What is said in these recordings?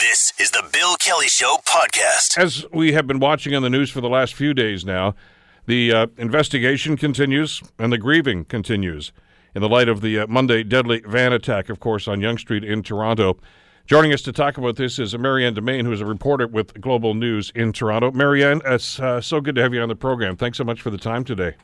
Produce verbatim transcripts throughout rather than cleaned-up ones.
This is the Bill Kelly Show podcast. As we have been watching on the news for the last few days now, the uh, investigation continues and the grieving continues in the light of the uh, Monday deadly van attack, of course, on Yonge Street in Toronto. Joining us to talk about this is Marianne Demain, who is a reporter with Global News in Toronto. Marianne, it's uh, so good to have you on the program. Thanks so much for the time today.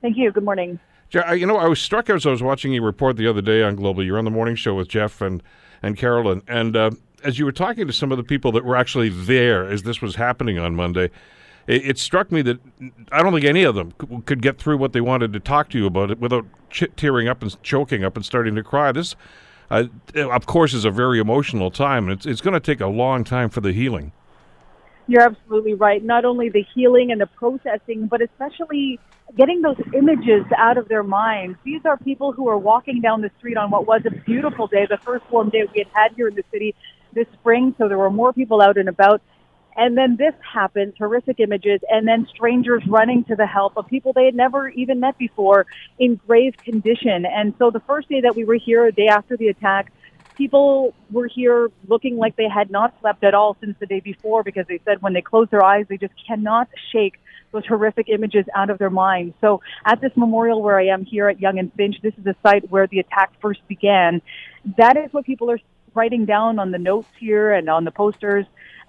Thank you. Good morning. You know, I was struck as I was watching you report the other day on Global. You were on the morning show with Jeff and, and Carolyn. And uh, as you were talking to some of the people that were actually there as this was happening on Monday, it, it struck me that I don't think any of them c- could get through what they wanted to talk to you about it without ch- tearing up and choking up and starting to cry. This, uh, of course, is a very emotional time, and it's, it's going to take a long time for the healing. You're absolutely right. Not only the healing and the processing, but especially getting those images out of their minds. These are people who are walking down the street on what was a beautiful day, the first warm day we had had here in the city this spring, so there were more people out and about. And then this happens, horrific images, and then strangers running to the help of people they had never even met before in grave condition. And so the first day that we were here, a day after the attack, people were here looking like they had not slept at all since the day before, because they said when they close their eyes, they just cannot shake those horrific images out of their minds. So at this memorial where I am here at Yonge and Finch, this is a site where the attack first began. That is what people are writing down on the notes here and on the posters,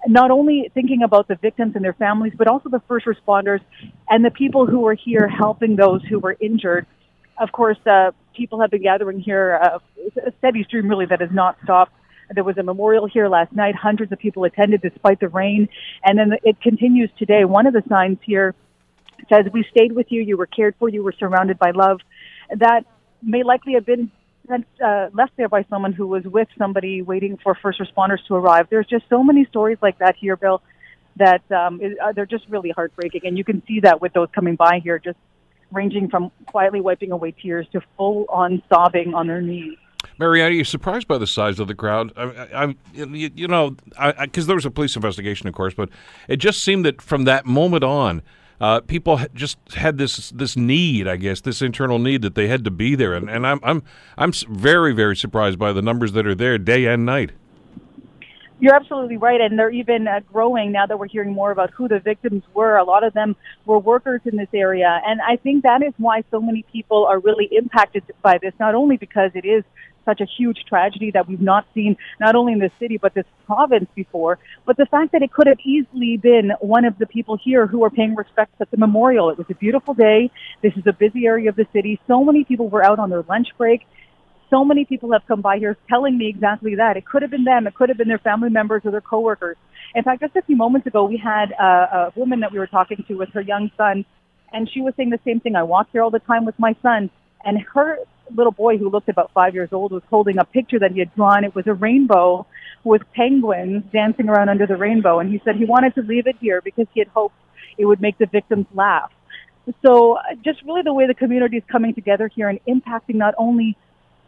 not only thinking about the victims and their families, but also the first responders and the people who were here helping those who were injured. Of course, uh, people have been gathering here. Uh, it's a steady stream, really, that has not stopped. There was a memorial here last night. Hundreds of people attended despite the rain. And then it continues today. One of the signs here says, "We stayed with you. You were cared for. You were surrounded by love." That may likely have been uh, left there by someone who was with somebody waiting for first responders to arrive. There's just so many stories like that here, Bill, that um, it, uh, they're just really heartbreaking. And you can see that with those coming by here, just ranging from quietly wiping away tears to full-on sobbing on their knees. Marianne, are you surprised by the size of the crowd? I, I, I, you, you know, because there was a police investigation, of course, but it just seemed that from that moment on, uh, people just had this this need, I guess, this internal need that they had to be there, and, and I'm I'm I'm very very surprised by the numbers that are there day and night. You're absolutely right, and they're even uh, growing now that we're hearing more about who the victims were. A lot of them were workers in this area, and I think that is why so many people are really impacted by this, not only because it is such a huge tragedy that we've not seen, not only in this city, but this province before, but the fact that it could have easily been one of the people here who are paying respects at the memorial. It was a beautiful day. This is a busy area of the city. So many people were out on their lunch break. So many people have come by here telling me exactly that. It could have been them. It could have been their family members or their coworkers. In fact, just a few moments ago, we had a, a woman that we were talking to with her young son, and she was saying the same thing. I walk here all the time with my son, and her little boy, who looked about five years old, was holding a picture that he had drawn. It was a rainbow with penguins dancing around under the rainbow, and he said he wanted to leave it here because he had hoped it would make the victims laugh. So just really the way the community is coming together here and impacting not only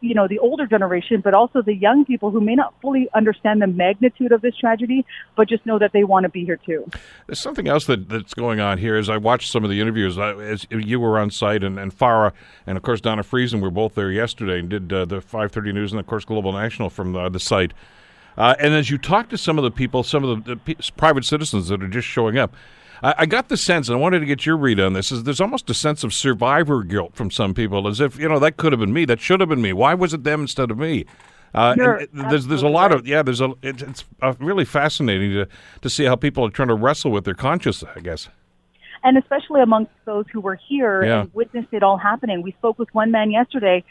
you know, the older generation, but also the young people who may not fully understand the magnitude of this tragedy, but just know that they want to be here too. There's something else that, that's going on here. As I watched some of the interviews, I, as you were on site, and, and Farah, and of course Donna Friesen were both there yesterday and did uh, the five thirty News and of course Global National from the, the site. Uh, and as you talk to some of the people, some of the, the p- private citizens that are just showing up, I, I got the sense, and I wanted to get your read on this, is there's almost a sense of survivor guilt from some people, as if, you know, that could have been me, that should have been me. Why was it them instead of me? Uh, and there's there's a lot of, yeah, there's a, it, it's uh, really fascinating to, to see how people are trying to wrestle with their conscience, I guess. And especially amongst those who were here yeah. and witnessed it all happening. We spoke with one man yesterday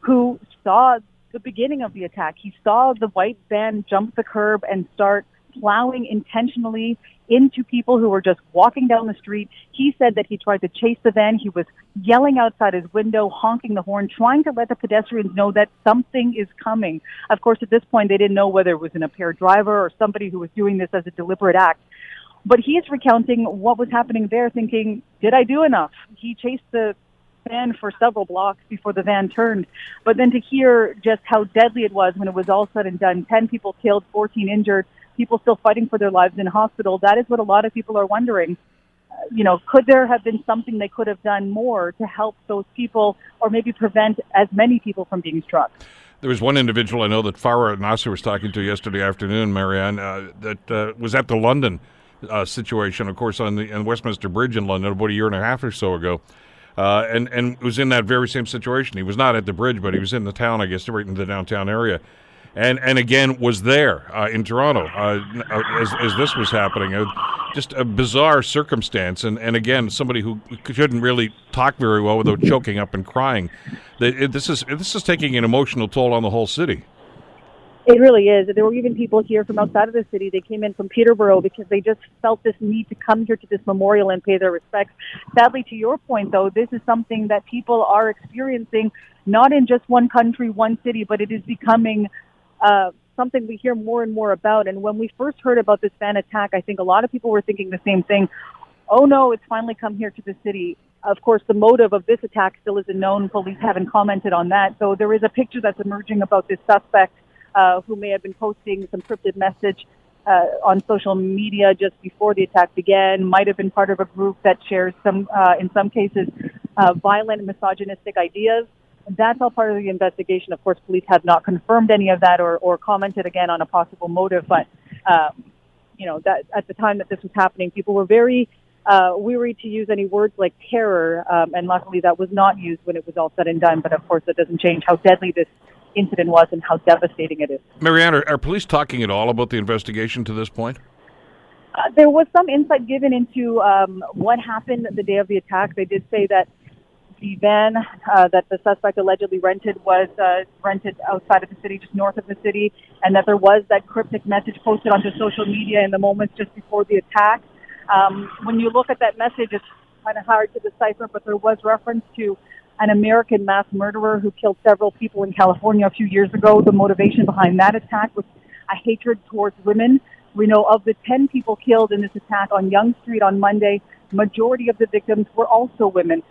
who saw the beginning of the attack. He saw the white van jump the curb and start plowing intentionally into people who were just walking down the street. He said that he tried to chase the van. He was yelling outside his window, honking the horn, trying to let the pedestrians know that something is coming. Of course, at this point, they didn't know whether it was an impaired driver or somebody who was doing this as a deliberate act. But he is recounting what was happening there, thinking, did I do enough? He chased the van for several blocks before the van turned. But then to hear just how deadly it was when it was all said and done, ten people killed, fourteen injured, people still fighting for their lives in hospital, that is what a lot of people are wondering. Uh, you know, could there have been something they could have done more to help those people or maybe prevent as many people from being struck? There was one individual I know that Farah and Nasser was talking to yesterday afternoon, Marianne, uh, that uh, was at the London uh, situation, of course, on the on Westminster Bridge in London about a year and a half or so ago. Uh, and, and was in that very same situation. He was not at the bridge, but he was in the town, I guess, right in the downtown area. And and again, was there uh, in Toronto uh, as, as this was happening. Uh, just a bizarre circumstance. And, and again, somebody who couldn't really talk very well without choking up and crying. It, it, this is this is taking an emotional toll on the whole city. It really is. There were even people here from outside of the city. They came in from Peterborough because they just felt this need to come here to this memorial and pay their respects. Sadly, to your point, though, this is something that people are experiencing, not in just one country, one city, but it is becoming uh, something we hear more and more about. And when we first heard about this van attack, I think a lot of people were thinking the same thing. Oh, no, it's finally come here to the city. Of course, the motive of this attack still isn't known. Police haven't commented on that. So there is a picture that's emerging about this suspect. Uh, who may have been posting some cryptid message uh, on social media just before the attack began, might have been part of a group that shares some, uh, in some cases, uh, violent and misogynistic ideas. That's all part of the investigation. Of course, police have not confirmed any of that or, or commented again on a possible motive. But, um, you know, that at the time that this was happening, people were very uh, weary to use any words like terror. Um, and luckily that was not used when it was all said and done. But, of course, that doesn't change how deadly this incident was and how devastating it is. Marianne, are, are police talking at all about the investigation to this point? Uh, there was some insight given into um, what happened the day of the attack. They did say that the van uh, that the suspect allegedly rented was uh, rented outside of the city, just north of the city, and that there was that cryptic message posted onto social media in the moments just before the attack. Um, when you look at that message, it's kind of hard to decipher, but there was reference to an American mass murderer who killed several people in California a few years ago. The motivation behind that attack was a hatred towards women. We know of the ten people killed in this attack on Yonge Street on Monday, majority of the victims were also women.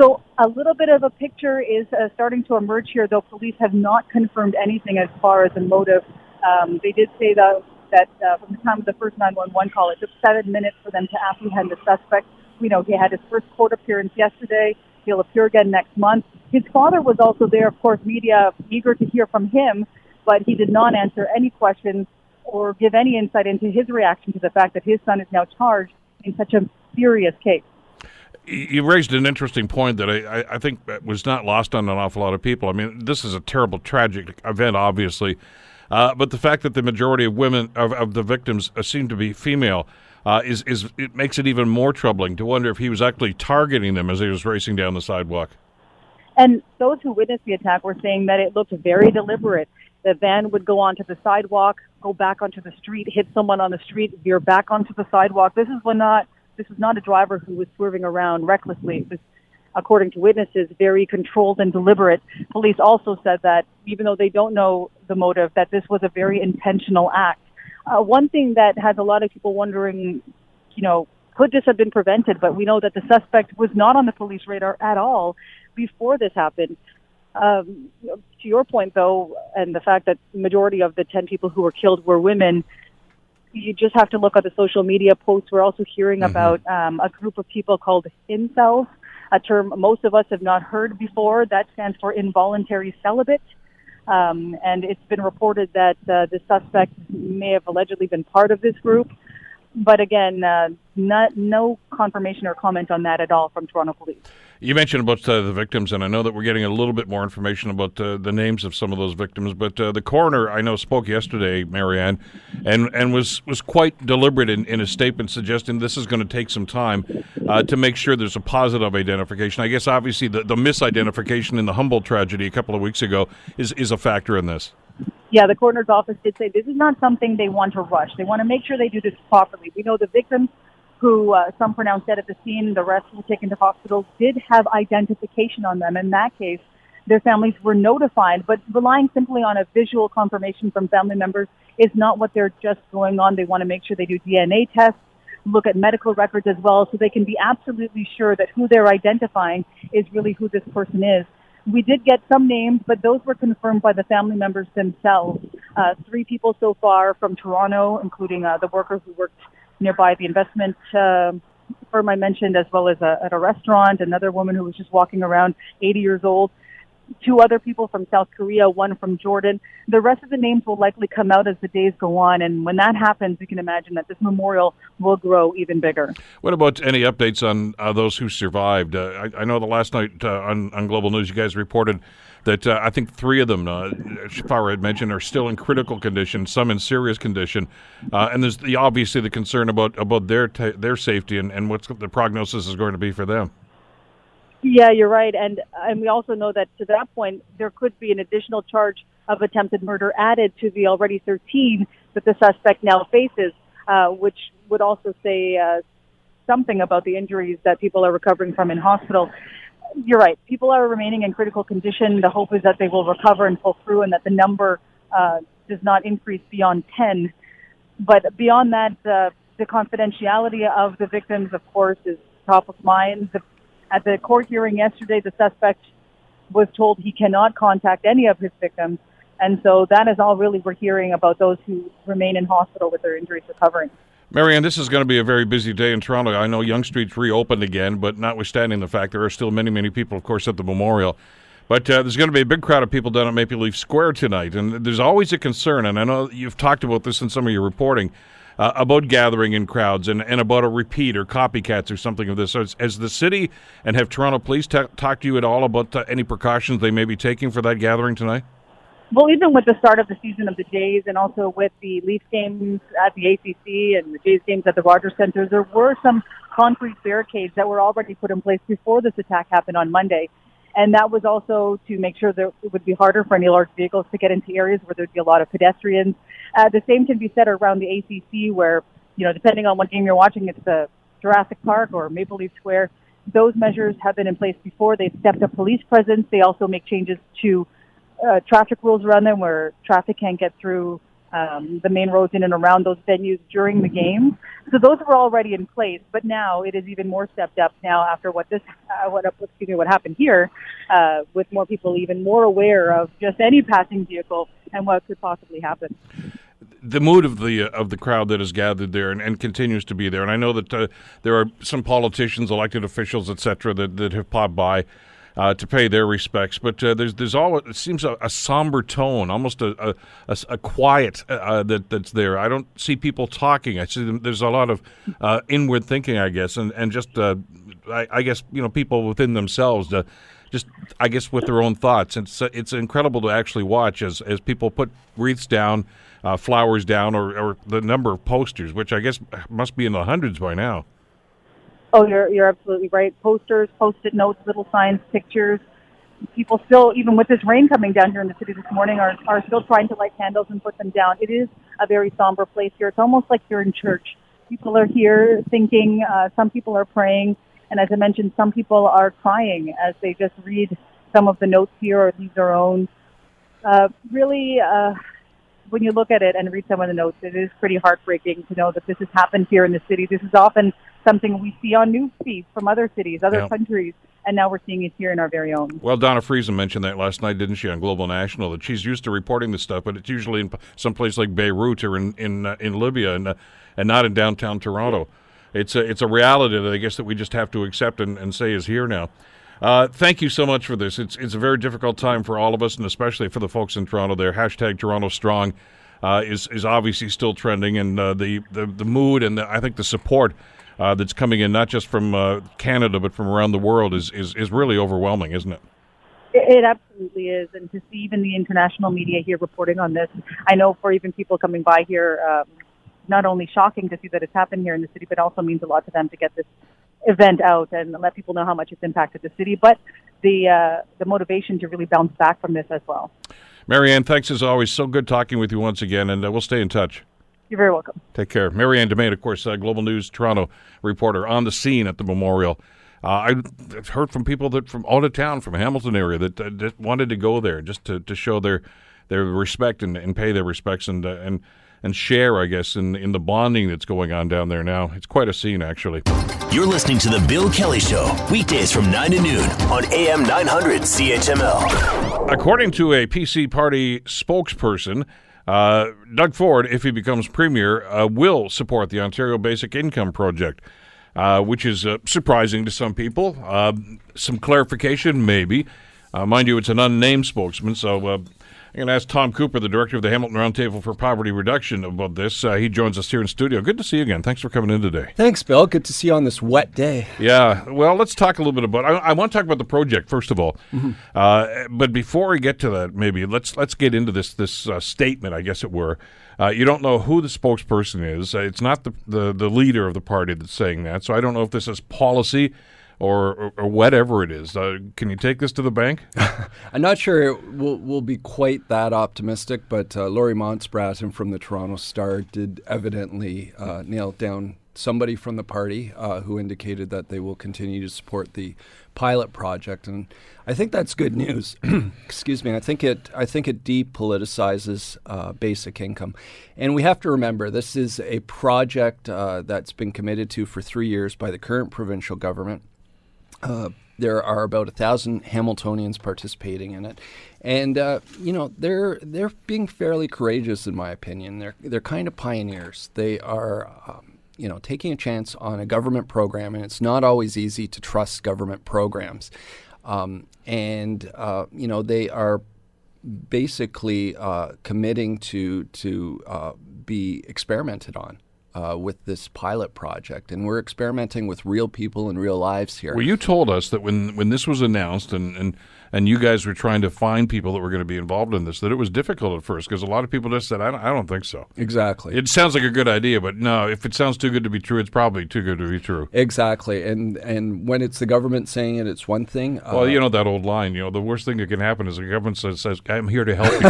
So a little bit of a picture is uh, starting to emerge here, though police have not confirmed anything as far as the motive. Um, they did say, though, that uh, from the time of the first nine one one call, it took seven minutes for them to apprehend the suspect. We know he had his first court appearance yesterday. He'll appear again next month. His father was also there, of course, media eager to hear from him, but he did not answer any questions or give any insight into his reaction to the fact that his son is now charged in such a serious case. You raised an interesting point that I, I think was not lost on an awful lot of people. I mean, this is a terrible, tragic event, obviously, uh, but the fact that the majority of women, of, of the victims, uh, seem to be female, Uh, is is it makes it even more troubling to wonder if he was actually targeting them as he was racing down the sidewalk. And those who witnessed the attack were saying that it looked very deliberate. The van would go onto the sidewalk, go back onto the street, hit someone on the street, veer back onto the sidewalk. This is when not this was not a driver who was swerving around recklessly. It was, according to witnesses, very controlled and deliberate. Police also said that, even though they don't know the motive, that this was a very intentional act. Uh, one thing that has a lot of people wondering, you know, could this have been prevented? But we know that the suspect was not on the police radar at all before this happened. Um, to your point, though, and the fact that the majority of the ten people who were killed were women, you just have to look at the social media posts. We're also hearing mm-hmm. about um, a group of people called Incels, a term most of us have not heard before. That stands for involuntary celibate. Um, and it's been reported that uh, the suspect may have allegedly been part of this group. But again, uh, not, no confirmation or comment on that at all from Toronto Police. You mentioned about uh, the victims, and I know that we're getting a little bit more information about uh, the names of some of those victims. But uh, the coroner, I know, spoke yesterday, Marianne, and, and was, was quite deliberate in, in his statement suggesting this is going to take some time uh, to make sure there's a positive identification. I guess, obviously, the, the misidentification in the Humboldt tragedy a couple of weeks ago is, is a factor in this. Yeah, the coroner's office did say this is not something they want to rush. They want to make sure they do this properly. We know the victims, who uh, some pronounced dead at the scene, the rest were taken to hospitals, did have identification on them. In that case, their families were notified, but relying simply on a visual confirmation from family members is not what they're just going on. They want to make sure they do D N A tests, look at medical records as well, so they can be absolutely sure that who they're identifying is really who this person is. We did get some names, but those were confirmed by the family members themselves. Uh, three people so far from Toronto, including uh, the worker who worked nearby the investment uh, firm I mentioned, as well as a, at a restaurant, another woman who was just walking around, eighty years old. two other people from South Korea, one from Jordan. The rest of the names will likely come out as the days go on, and when that happens, you can imagine that this memorial will grow even bigger. What about any updates on uh, those who survived? Uh, I, I know the last night uh, on, on Global News, you guys reported that uh, I think three of them, uh, Farah had mentioned, are still in critical condition, some in serious condition, uh, and there's the, obviously the concern about, about their ta- their safety and, and what the prognosis is going to be for them. Yeah, you're right. And and we also know that to that point, there could be an additional charge of attempted murder added to the already thirteen that the suspect now faces, uh, which would also say uh, something about the injuries that people are recovering from in hospital. You're right. People are remaining in critical condition. The hope is that they will recover and pull through and that the number uh, does not increase beyond ten. But beyond that, uh, the confidentiality of the victims, of course, is top of mind. The At the court hearing yesterday, the suspect was told he cannot contact any of his victims. And so that is all really we're hearing about those who remain in hospital with their injuries recovering. Marianne, this is going to be a very busy day in Toronto. I know Yonge Street's reopened again, but notwithstanding the fact there are still many, many people, of course, at the memorial. But uh, there's going to be a big crowd of people down at Maple Leaf Square tonight. And there's always a concern, and I know you've talked about this in some of your reporting, Uh, about gathering in crowds and, and about a repeat or copycats or something of this. So has the city and have Toronto Police t- talked to you at all about t- any precautions they may be taking for that gathering tonight? Well, even with the start of the season of the Jays and also with the Leafs games at the A C C and the Jays games at the Rogers Centre, there were some concrete barricades that were already put in place before this attack happened on Monday. And that was also to make sure that it would be harder for any large vehicles to get into areas where there'd be a lot of pedestrians. Uh, the same can be said around the A C C where, you know, depending on what game you're watching, it's the Jurassic Park or Maple Leaf Square. Those measures have been in place before. They've stepped up police presence. They also make changes to uh, traffic rules around them where traffic can't get through um, the main roads in and around those venues during the game. So those were already in place, but now it is even more stepped up now after what this, uh, what excuse me, what happened here, uh, with more people even more aware of just any passing vehicle and what could possibly happen. The mood of the uh, of the crowd that is gathered there and, and continues to be there, and I know that uh, there are some politicians, elected officials, et cetera, that that have popped by uh, to pay their respects. But uh, there's there's all it seems a, a somber tone, almost a a, a quiet uh, that that's there. I don't see people talking. I see them, there's a lot of uh, inward thinking, I guess, and and just uh, I, I guess you know people within themselves. To, Just, I guess, with their own thoughts. And it's, it's incredible to actually watch as, as people put wreaths down, uh, flowers down, or, or the number of posters, which I guess must be in the hundreds by now. Oh, you're you're absolutely right. Posters, Post-it notes, little signs, pictures. People still, even with this rain coming down here in the city this morning, are, are still trying to light candles and put them down. It is a very somber place here. It's almost like you're in church. People are here thinking. Uh, some people are praying. And as I mentioned, some people are crying as they just read some of the notes here or leave their own. Uh, really, uh, when you look at it and read some of the notes, it is pretty heartbreaking to know that this has happened here in the city. This is often something we see on news feeds from other cities, other yeah. countries, and now we're seeing it here in our very own. Well, Donna Friesen mentioned that last night, didn't she, on Global National, that she's used to reporting this stuff, but it's usually in some place like Beirut or in in, uh, in Libya and uh, and not in downtown Toronto. It's a, it's a reality that I guess that we just have to accept and, and say is here now. Uh, thank you so much for this. It's it's a very difficult time for all of us, and especially for the folks in Toronto there. Hashtag Toronto Strong uh, is, is obviously still trending, and uh, the, the, the mood and the, I think the support uh, that's coming in, not just from uh, Canada but from around the world, is, is, is really overwhelming, isn't it? It absolutely is, and to see even the international media here reporting on this, I know for even people coming by here, um, not only shocking to see that it's happened here in the city, but also means a lot to them to get this event out and let people know how much it's impacted the city, but the uh, the motivation to really bounce back from this as well. Marianne, thanks as always. So good talking with you once again, and uh, we'll stay in touch. You're very welcome. Take care. Marianne Demain, of course, uh, Global News Toronto reporter on the scene at the memorial. Uh, I've heard from people that from out of town, from Hamilton area, that, uh, that wanted to go there just to, to show their their respect and, and pay their respects and uh, and. and share, I guess, in, in the bonding that's going on down there now. It's quite a scene, actually. You're listening to The Bill Kelly Show, weekdays from nine to noon on A M nine hundred C H M L. According to a P C party spokesperson, uh, Doug Ford, if he becomes premier, uh, will support the Ontario Basic Income Project, uh, which is uh, surprising to some people. Uh, some clarification, maybe. Uh, mind you, it's an unnamed spokesman, so uh, I'm going to ask Tom Cooper, the director of the Hamilton Roundtable for Poverty Reduction, about this. Uh, he joins us here in studio. Good to see you again. Thanks for coming in today. Thanks, Bill. Good to see you on this wet day. Yeah. Well, let's talk a little bit about I, I want to talk about the project, first of all. Mm-hmm. Uh, but before we get to that, maybe, let's let's get into this, this uh, statement, I guess it were. Uh, you don't know who the spokesperson is. Uh, it's not the, the, the leader of the party that's saying that, so I don't know if this is policy Or, or, or whatever it is. Uh, can you take this to the bank? I'm not sure we'll, we'll be quite that optimistic, but uh, Laurie Montbraton from the Toronto Star did evidently uh, nail down somebody from the party uh, who indicated that they will continue to support the pilot project. And I think that's good news. Excuse me. I think it I think it depoliticizes uh, basic income. And we have to remember, this is a project uh, that's been committed to for three years by the current provincial government. Uh, there are about a thousand Hamiltonians participating in it, and uh, you know they're they're being fairly courageous, in my opinion. They're they're kind of pioneers. They are um, you know taking a chance on a government program, and it's not always easy to trust government programs. Um, and uh, you know they are basically uh, committing to to uh, be experimented on. Uh, with this pilot project, and we're experimenting with real people and real lives here. Well, you told us that when when this was announced and, and, and you guys were trying to find people that were going to be involved in this, that it was difficult at first because a lot of people just said, I don't, I don't think so. Exactly. It sounds like a good idea, but no, if it sounds too good to be true, it's probably too good to be true. Exactly, and and when it's the government saying it, it's one thing. Well, uh, you know that old line, you know, the worst thing that can happen is the government says, says I'm here to help you.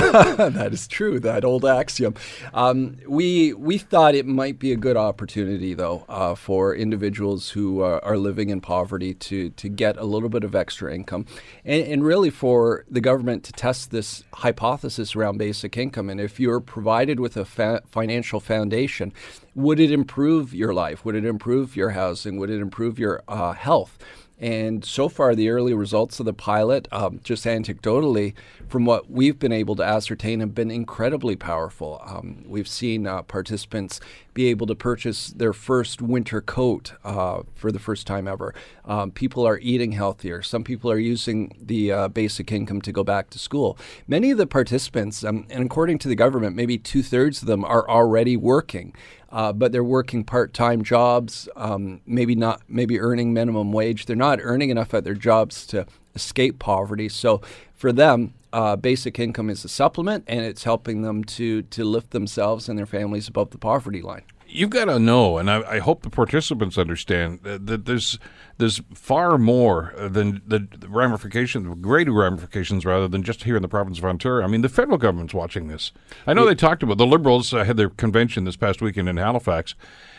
That is true, that old axiom. Um, we, we thought it might be a good opportunity, though, uh, for individuals who uh, are living in poverty to, to get a little bit of extra income, and, and really for the government to test this hypothesis around basic income. And if you're provided with a fa- financial foundation, would it improve your life? Would it improve your housing? Would it improve your uh, health? And so far, the early results of the pilot, um, just anecdotally, from what we've been able to ascertain, have been incredibly powerful. Um, we've seen uh, participants be able to purchase their first winter coat uh, for the first time ever. Um, people are eating healthier. Some people are using the uh, basic income to go back to school. Many of the participants, um, and according to the government, maybe two-thirds of them are already working. Uh, but they're working part-time jobs, um, maybe not, maybe earning minimum wage. They're not earning enough at their jobs to escape poverty. So for them, uh, basic income is a supplement, and it's helping them to to lift themselves and their families above the poverty line. You've got to know, and I, I hope the participants understand, that, that there's there's far more than the, the ramifications, greater ramifications, rather than just here in the province of Ontario. I mean, the federal government's watching this. I know it, they talked about, the Liberals uh, had their convention this past weekend in Halifax,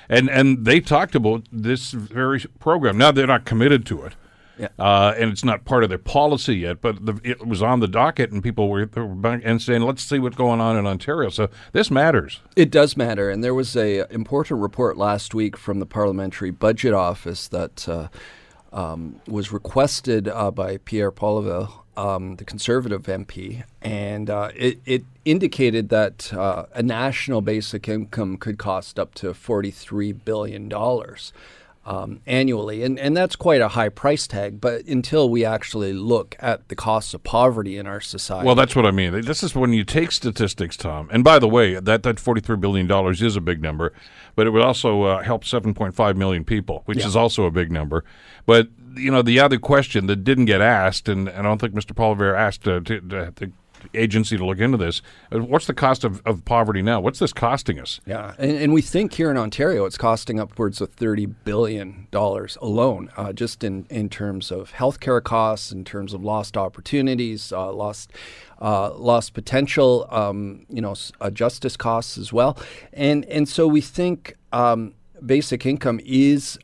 and, and they talked about this very program. Now, they're not committed to it. Yeah. Uh, and it's not part of their policy yet, but the, it was on the docket, and people were, were and saying, "Let's see what's going on in Ontario." So this matters. It does matter, and there was a important report last week from the Parliamentary Budget Office that uh, um, was requested uh, by Pierre Poilievre, um, the Conservative M P, and uh, it, it indicated that uh, a national basic income could cost up to forty-three billion dollars. Um, annually, and, and that's quite a high price tag, but until we actually look at the costs of poverty in our society. Well, that's what I mean. This is when you take statistics, Tom, and by the way, that, that forty-three billion dollars is a big number, but it would also uh, help seven point five million people, which yeah. is also a big number. But, you know, the other question that didn't get asked, and, and I don't think Mister Poilievre asked uh, to, to, to agency to look into this. What's the cost of, of poverty now? What's this costing us? Yeah, and, and we think here in Ontario it's costing upwards of thirty billion dollars alone, uh, just in, in terms of healthcare costs, in terms of lost opportunities, uh, lost uh, lost potential, um, you know, uh, justice costs as well. And, and so we think um, basic income is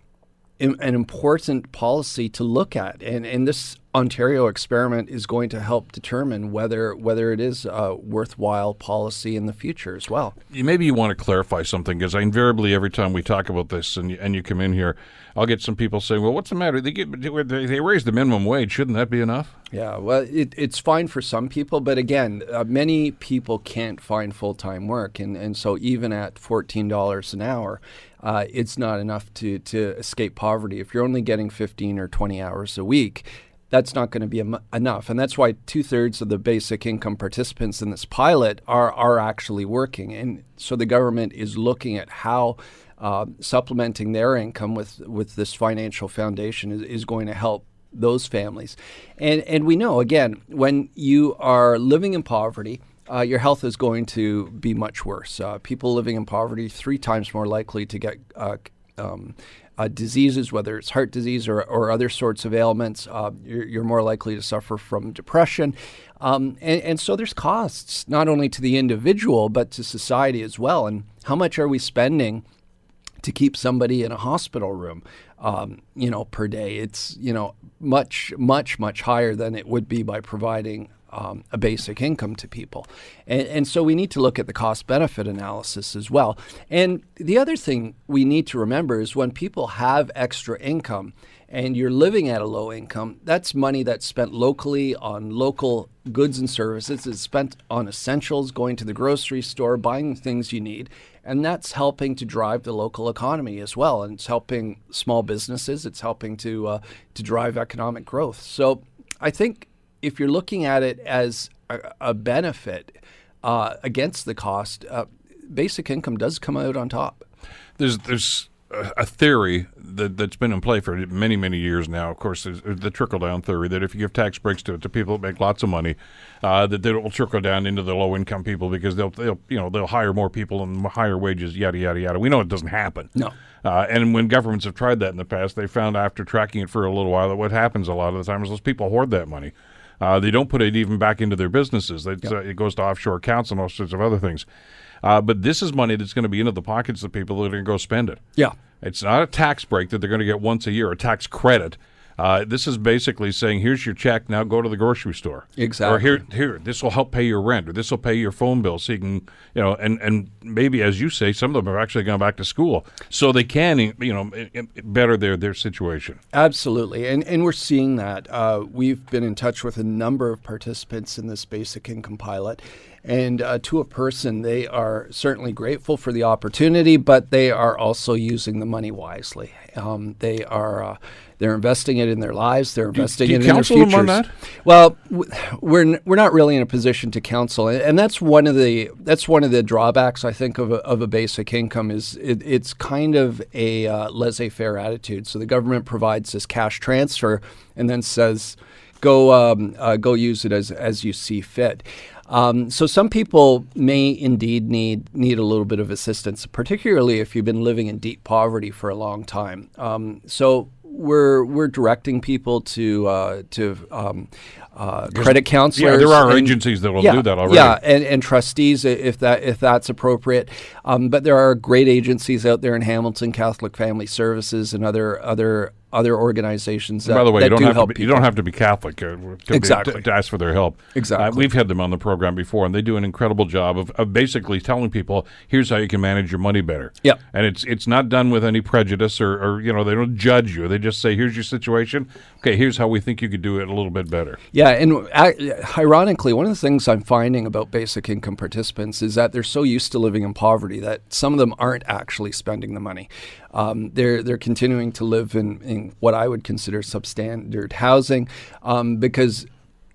an important policy to look at, and, and this Ontario experiment is going to help determine whether whether it is a worthwhile policy in the future as well. You, maybe you want to clarify something, because I invariably every time we talk about this and you, and you come in here, I'll get some people saying, "Well, what's the matter? They get they, they raise the minimum wage. Shouldn't that be enough?" Yeah, well, it, it's fine for some people, but again, uh, many people can't find full-time work, and, and so even at fourteen dollars an hour, uh, it's not enough to to escape poverty. If you're only getting fifteen or twenty hours a week, that's not going to be em- enough. And that's why two-thirds of the basic income participants in this pilot are are actually working. And so the government is looking at how uh, supplementing their income with, with this financial foundation is, is going to help those families. And, and we know, again, when you are living in poverty, uh, your health is going to be much worse. Uh, people living in poverty three times more likely to get uh, um, Uh, diseases, whether it's heart disease or, or other sorts of ailments. uh, you're, you're more likely to suffer from depression. Um, and, and so there's costs, not only to the individual, but to society as well. And how much are we spending to keep somebody in a hospital room, um, you know, per day? It's, you know, much, much, much higher than it would be by providing Um, a basic income to people. And, and so we need to look at the cost-benefit analysis as well. And the other thing we need to remember is when people have extra income and you're living at a low income, that's money that's spent locally on local goods and services. It's spent on essentials, going to the grocery store, buying things you need. And that's helping to drive the local economy as well. And it's helping small businesses. It's helping to, uh, to drive economic growth. So I think if you're looking at it as a, a benefit uh, against the cost, uh, basic income does come out on top. There's there's a theory that, that's been in play for many, many years now. Of course, there's the trickle-down theory that if you give tax breaks to, to people that make lots of money, uh, that it will trickle down into the low-income people because they'll, they'll you know they'll hire more people and higher wages, yada, yada, yada. We know it doesn't happen. No. Uh, and when governments have tried that in the past, they found after tracking it for a little while that what happens a lot of the time is those people hoard that money. Uh, they don't put it even back into their businesses. They, yep. uh, it goes to offshore accounts and all sorts of other things. Uh, but this is money that's going to be into the pockets of people that are going to go spend it. Yeah, it's not a tax break that they're going to get once a year, a tax credit. Uh, this is basically saying, here's your check, now go to the grocery store. Exactly. Or here, here, this will help pay your rent, or this will pay your phone bill, so you can, you know, and, and maybe, as you say, some of them have actually gone back to school, so they can, you know, better their, their situation. Absolutely, and and we're seeing that. Uh, we've been in touch with a number of participants in this basic income pilot, and uh, to a person, they are certainly grateful for the opportunity, but they are also using the money wisely. Um, they are... Uh, They're investing it in their lives. They're investing do, do it in their futures. Do you counsel them on that? Well, we're we're not really in a position to counsel, and that's one of the that's one of the drawbacks, I think, of a, of a basic income is it, it's kind of a uh, laissez-faire attitude. So the government provides this cash transfer and then says, go um, uh, go use it as as you see fit. Um, so some people may indeed need need a little bit of assistance, particularly if you've been living in deep poverty for a long time. Um, so. We're we're directing people to uh, to um, uh, credit counselors. Yeah, there are and, agencies that will yeah, do that already. Yeah, and, and trustees if that if that's appropriate. Um, but there are great agencies out there in Hamilton, Catholic Family Services, and other other other organizations. That, by the way, that you don't do have help to be, you don't have to be Catholic to, exactly. be, to, to ask for their help. Exactly. Uh, we've had them on the program before, and they do an incredible job of, of basically telling people, here's how you can manage your money better. Yeah. And it's it's not done with any prejudice or, or you know they don't judge you. They just say, here's your situation. Okay, here's how we think you could do it a little bit better. Yeah, and I, ironically, one of the things I'm finding about basic income participants is that they're so used to living in poverty that some of them aren't actually spending the money. Um, they're they're continuing to live in, in what I would consider substandard housing um, because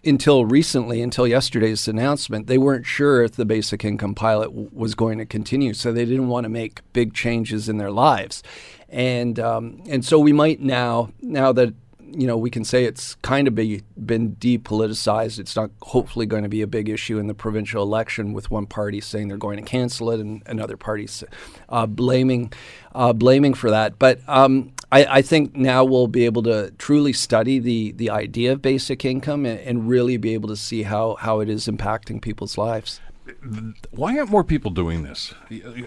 until recently, until yesterday's announcement, they weren't sure if the basic income pilot w- was going to continue, so they didn't want to make big changes in their lives, and um, and so we might now now that. You know, we can say it's kind of be, been depoliticized. It's not hopefully going to be a big issue in the provincial election with one party saying they're going to cancel it and another party uh, blaming uh, blaming for that. But um, I, I think now we'll be able to truly study the, the idea of basic income and, and really be able to see how, how it is impacting people's lives. Why aren't more people doing this?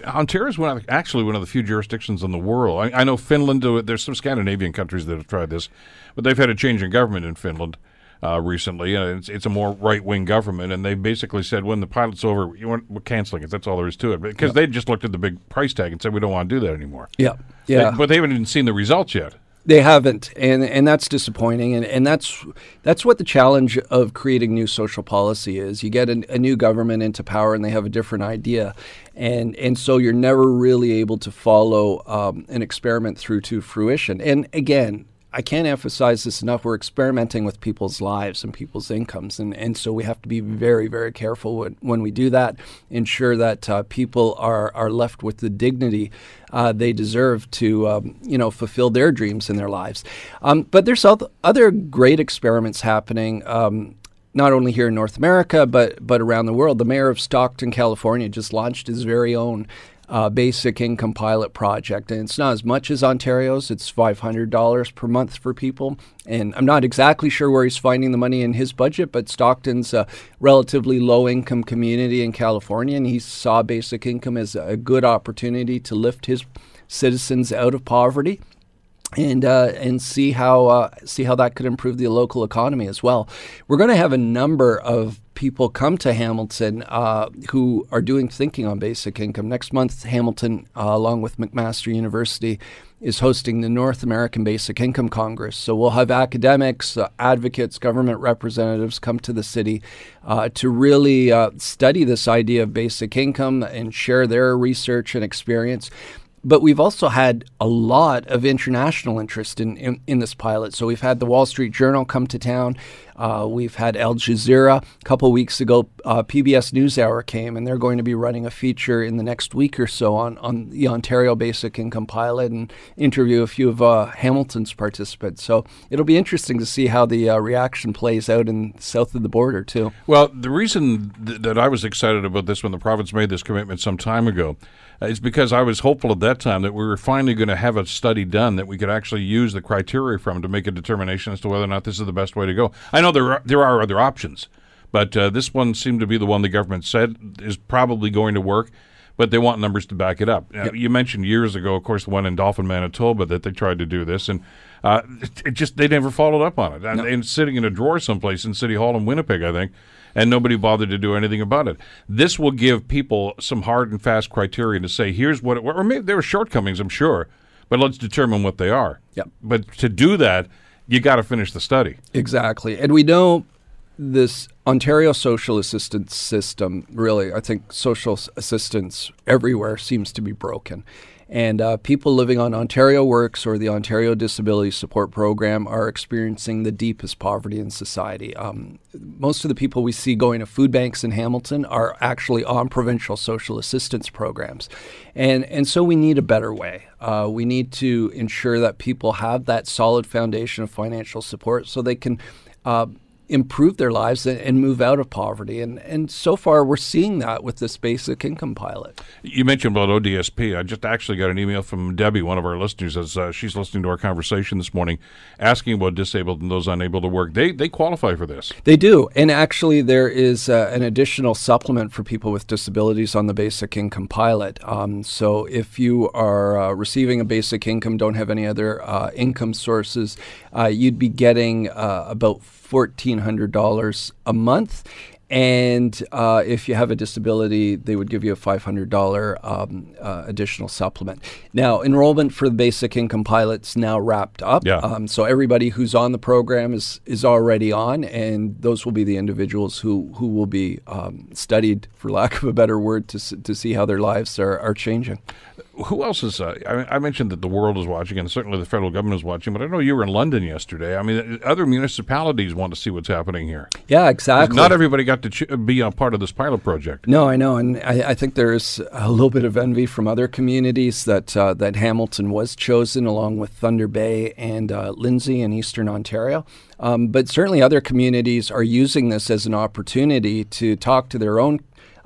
Ontario is one of, actually one of the few jurisdictions in the world. I, I know Finland, there's some Scandinavian countries that have tried this, but they've had a change in government in Finland uh, recently. And it's, it's a more right-wing government, and they basically said, when the pilot's over, you weren't, we're canceling it. That's all there is to it. Because yeah. they just looked at the big price tag and said, we don't want to do that anymore. Yeah, yeah. They, but they haven't even seen the results yet. They haven't, and and that's disappointing, and, and that's that's what the challenge of creating new social policy is. You get a, a new government into power, and they have a different idea, and and so you're never really able to follow um, an experiment through to fruition. And again, I can't emphasize this enough, we're experimenting with people's lives and people's incomes. And, and so we have to be very, very careful when, when we do that, ensure that uh, people are, are left with the dignity uh, they deserve to, um, you know, fulfill their dreams in their lives. Um, but there's other great experiments happening, um, not only here in North America, but, but around the world. The mayor of Stockton, California, just launched his very own Uh, basic income pilot project, and it's not as much as Ontario's. It's five hundred dollars per month for people, and I'm not exactly sure where he's finding the money in his budget, but Stockton's a relatively low-income community in California, and he saw basic income as a good opportunity to lift his citizens out of poverty and uh, and see how uh, see how that could improve the local economy as well. We're going to have a number of people come to Hamilton uh, who are doing thinking on basic income. Next month, Hamilton, uh, along with McMaster University, is hosting the North American Basic Income Congress. So we'll have academics, uh, advocates, government representatives come to the city uh, to really uh, study this idea of basic income and share their research and experience. But we've also had a lot of international interest in, in, in this pilot. So we've had the Wall Street Journal come to town. Uh, we've had Al Jazeera. A couple weeks ago, uh, P B S NewsHour came, and they're going to be running a feature in the next week or so on, on the Ontario Basic Income Pilot and interview a few of uh, Hamilton's participants. So it'll be interesting to see how the uh, reaction plays out in south of the border, too. Well, the reason th- that I was excited about this when the province made this commitment some time ago uh, is because I was hopeful at that time that we were finally going to have a study done that we could actually use the criteria from to make a determination as to whether or not this is the best way to go. I know there are, there are other options, but uh, this one seemed to be the one the government said is probably going to work, but they want numbers to back it up. Yep. Uh, you mentioned years ago, of course, the one in Dolphin, Manitoba, that they tried to do this, and uh, it, it just they never followed up on it. And, no. and sitting in a drawer someplace in City Hall in Winnipeg, I think, and nobody bothered to do anything about it. This will give people some hard and fast criteria to say, here's what it was. Or maybe there were shortcomings, I'm sure, but let's determine what they are. Yep. But to do that, you got to finish the study. Exactly. And we know this Ontario social assistance system, really, I think social assistance everywhere seems to be broken. And uh, people living on Ontario Works or the Ontario Disability Support Program are experiencing the deepest poverty in society. Um, most of the people we see going to food banks in Hamilton are actually on provincial social assistance programs. And, and so we need a better way. Uh, we need to ensure that people have that solid foundation of financial support so they can uh, improve their lives and move out of poverty. And and so far, we're seeing that with this basic income pilot. You mentioned about O D S P. I just actually got an email from Debbie, one of our listeners, as uh, she's listening to our conversation this morning, asking about disabled and those unable to work. They they qualify for this. They do. And actually, there is uh, an additional supplement for people with disabilities on the basic income pilot. Um, so if you are uh, receiving a basic income, don't have any other uh, income sources, uh, you'd be getting uh, about fourteen hundred dollars a month, and uh, if you have a disability, they would give you a five hundred dollars um, uh, additional supplement. Now, enrollment for the basic income pilot's now wrapped up, yeah. um, so everybody who's on the program is is already on, and those will be the individuals who, who will be um, studied, for lack of a better word, to to see how their lives are, are changing. Who else is, uh, I, I mentioned that the world is watching, and certainly the federal government is watching, but I know you were in London yesterday. I mean, other municipalities want to see what's happening here. Yeah, exactly. Not everybody got to ch- be a part of this pilot project. No, I know, and I, I think there is a little bit of envy from other communities that uh, that Hamilton was chosen, along with Thunder Bay and uh, Lindsay in Eastern Ontario. Um, but certainly other communities are using this as an opportunity to talk to their own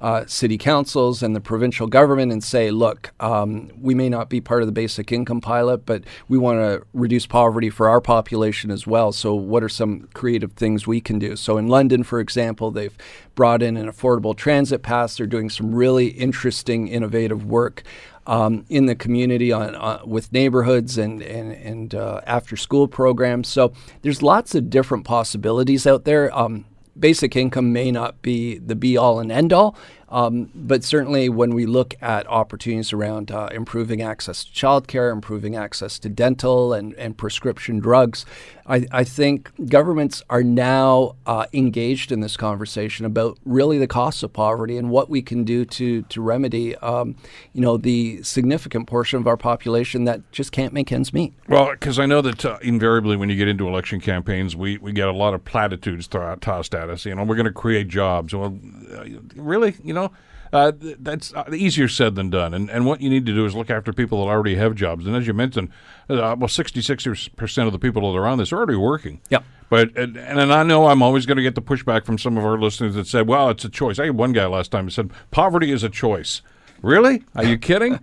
Uh, city councils and the provincial government and say, look, um, we may not be part of the basic income pilot, but we want to reduce poverty for our population as well. So what are some creative things we can do? So in London, for example, they've brought in an affordable transit pass. They're doing some really interesting, innovative work um, in the community on, on with neighborhoods and, and, and uh, after-school programs. So there's lots of different possibilities out there. Um, Basic income may not be the be-all and end-all, Um, but certainly when we look at opportunities around uh, improving access to childcare, improving access to dental and, and prescription drugs, I, I think governments are now uh, engaged in this conversation about really the costs of poverty and what we can do to, to remedy, um, you know, the significant portion of our population that just can't make ends meet. Well, because I know that uh, invariably when you get into election campaigns, we, we get a lot of platitudes th- tossed at us. You know, we're going to create jobs. Well, uh, really, you know, uh, th- that's uh, easier said than done. And and what you need to do is look after people that already have jobs. And as you mentioned, uh, well, sixty-six percent of the people that are on this are already working. Yeah. But and, and I know I'm always going to get the pushback from some of our listeners that said, well, it's a choice. I had one guy last time who said, poverty is a choice. Really? Are you kidding?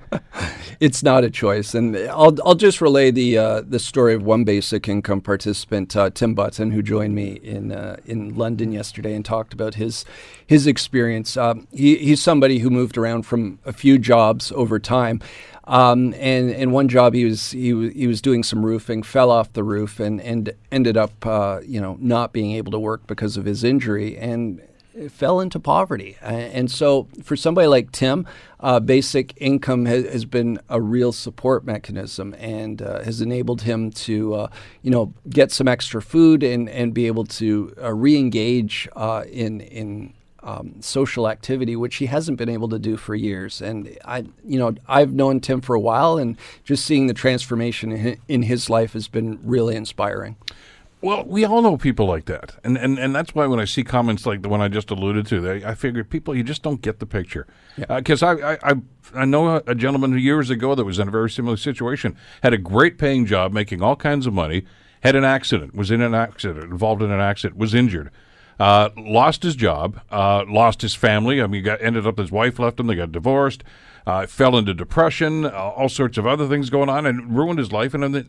It's not a choice. And I'll I'll just relay the uh, the story of one basic income participant, uh, Tim Button, who joined me in uh, in London yesterday and talked about his his experience. Um, he, he's somebody who moved around from a few jobs over time. Um, and in one job, he was he was he was doing some roofing, fell off the roof, and and ended up uh, you know not being able to work because of his injury and fell into poverty. And so for somebody like Tim, uh, basic income has, has been a real support mechanism and uh, has enabled him to, uh, you know, get some extra food and, and be able to uh, re-engage uh, in, in um, social activity, which he hasn't been able to do for years. And, I, you know, I've known Tim for a while, and just seeing the transformation in his life has been really inspiring. Well, we all know people like that, and, and and that's why when I see comments like the one I just alluded to, they, I figure people, you just don't get the picture. Because yeah. uh, I, I I know a gentleman who years ago that was in a very similar situation, had a great paying job, making all kinds of money, had an accident, was in an accident, involved in an accident, was injured, uh, lost his job, uh, lost his family. I mean, got, ended up his wife left him, they got divorced, uh, fell into depression, uh, all sorts of other things going on, and ruined his life. And then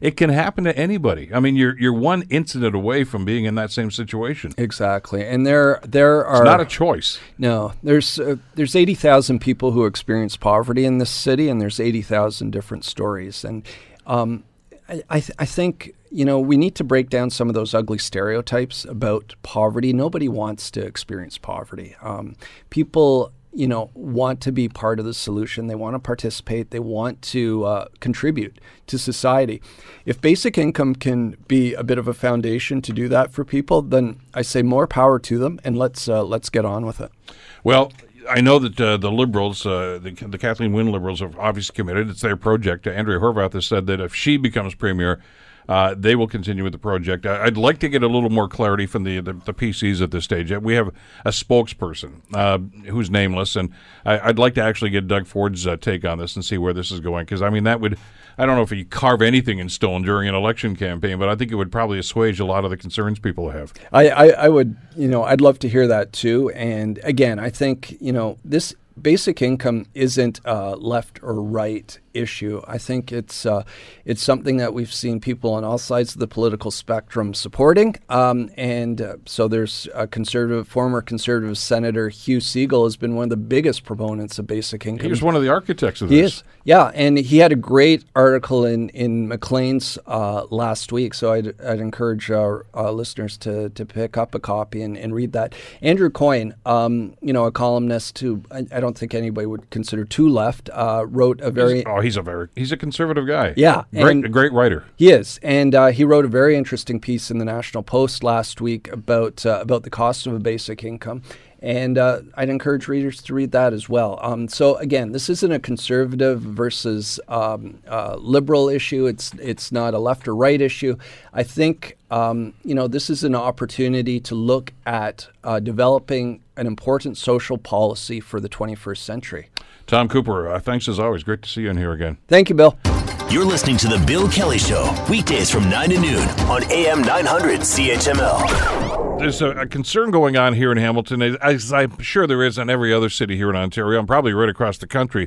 it can happen to anybody. I mean, you're you're one incident away from being in that same situation. Exactly, and there there are. It's not a choice. No, there's uh, there's eighty thousand people who experience poverty in this city, and there's eighty thousand different stories. And um, I I, th- I think. You know, we need to break down some of those ugly stereotypes about poverty. Nobody wants to experience poverty. Um, people, you know, want to be part of the solution. They want to participate. They want to uh, contribute to society. If basic income can be a bit of a foundation to do that for people, then I say more power to them, and let's uh, let's get on with it. Well, I know that uh, the Liberals, uh, the, the Kathleen Wynne Liberals, have obviously committed. It's their project. Andrea Horvath has said that if she becomes premier, Uh, they will continue with the project. I, I'd like to get a little more clarity from the, the, the P Cs at this stage. We have a spokesperson uh, who's nameless, and I, I'd like to actually get Doug Ford's uh, take on this and see where this is going. Because, I mean, that would, I don't know if you carve anything in stone during an election campaign, but I think it would probably assuage a lot of the concerns people have. I, I, I would, you know, I'd love to hear that too. And, again, I think, you know, this basic income isn't a left or right issue. I think it's uh, it's something that we've seen people on all sides of the political spectrum supporting. Um, and uh, so there's a conservative, former conservative senator Hugh Siegel has been one of the biggest proponents of basic income. He was one of the architects of this. He is, yeah. And he had a great article in in Maclean's uh, last week. So I'd, I'd encourage our, our listeners to to pick up a copy and, and read that. Andrew Coyne, um, you know, a columnist who I, I don't think anybody would consider too left, uh, wrote a very. Oh, he's a very he's a conservative guy. Yeah, great, a great writer. He is, and uh, he wrote a very interesting piece in the National Post last week about uh, about the cost of a basic income, and uh, I'd encourage readers to read that as well. Um, so again, this isn't a conservative versus um, uh, liberal issue. It's it's not a left or right issue. I think um, you know this is an opportunity to look at uh, developing an important social policy for the twenty-first century. Tom Cooper, uh, thanks as always. Great to see you in here again. Thank you, Bill. You're listening to The Bill Kelly Show, weekdays from nine to noon on A M nine hundred C H M L. There's a, a concern going on here in Hamilton, as I'm sure there is in every other city here in Ontario, and probably right across the country,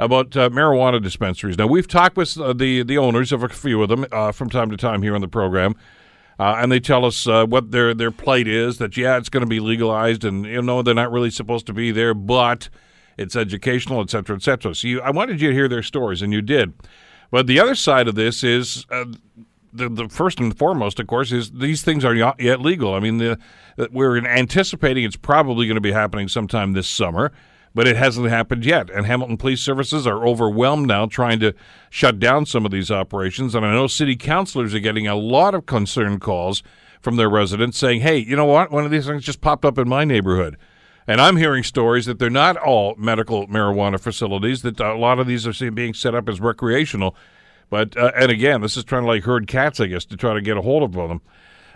about uh, marijuana dispensaries. Now, we've talked with uh, the, the owners of a few of them uh, from time to time here on the program. Uh, and they tell us uh, what their, their plight is, that, yeah, it's going to be legalized, and, you know, they're not really supposed to be there, but it's educational, et cetera, et cetera. So you, I wanted you to hear their stories, and you did. But the other side of this is uh, the, the first and foremost, of course, is these things are not yet legal. I mean, the, we're anticipating it's probably going to be happening sometime this summer, but it hasn't happened yet. And Hamilton Police Services are overwhelmed now trying to shut down some of these operations. And I know city councilors are getting a lot of concern calls from their residents saying, hey, you know what? One of these things just popped up in my neighborhood. And I'm hearing stories that they're not all medical marijuana facilities, that a lot of these are being set up as recreational. But, uh, and again, this is trying to like herd cats, I guess, to try to get a hold of them.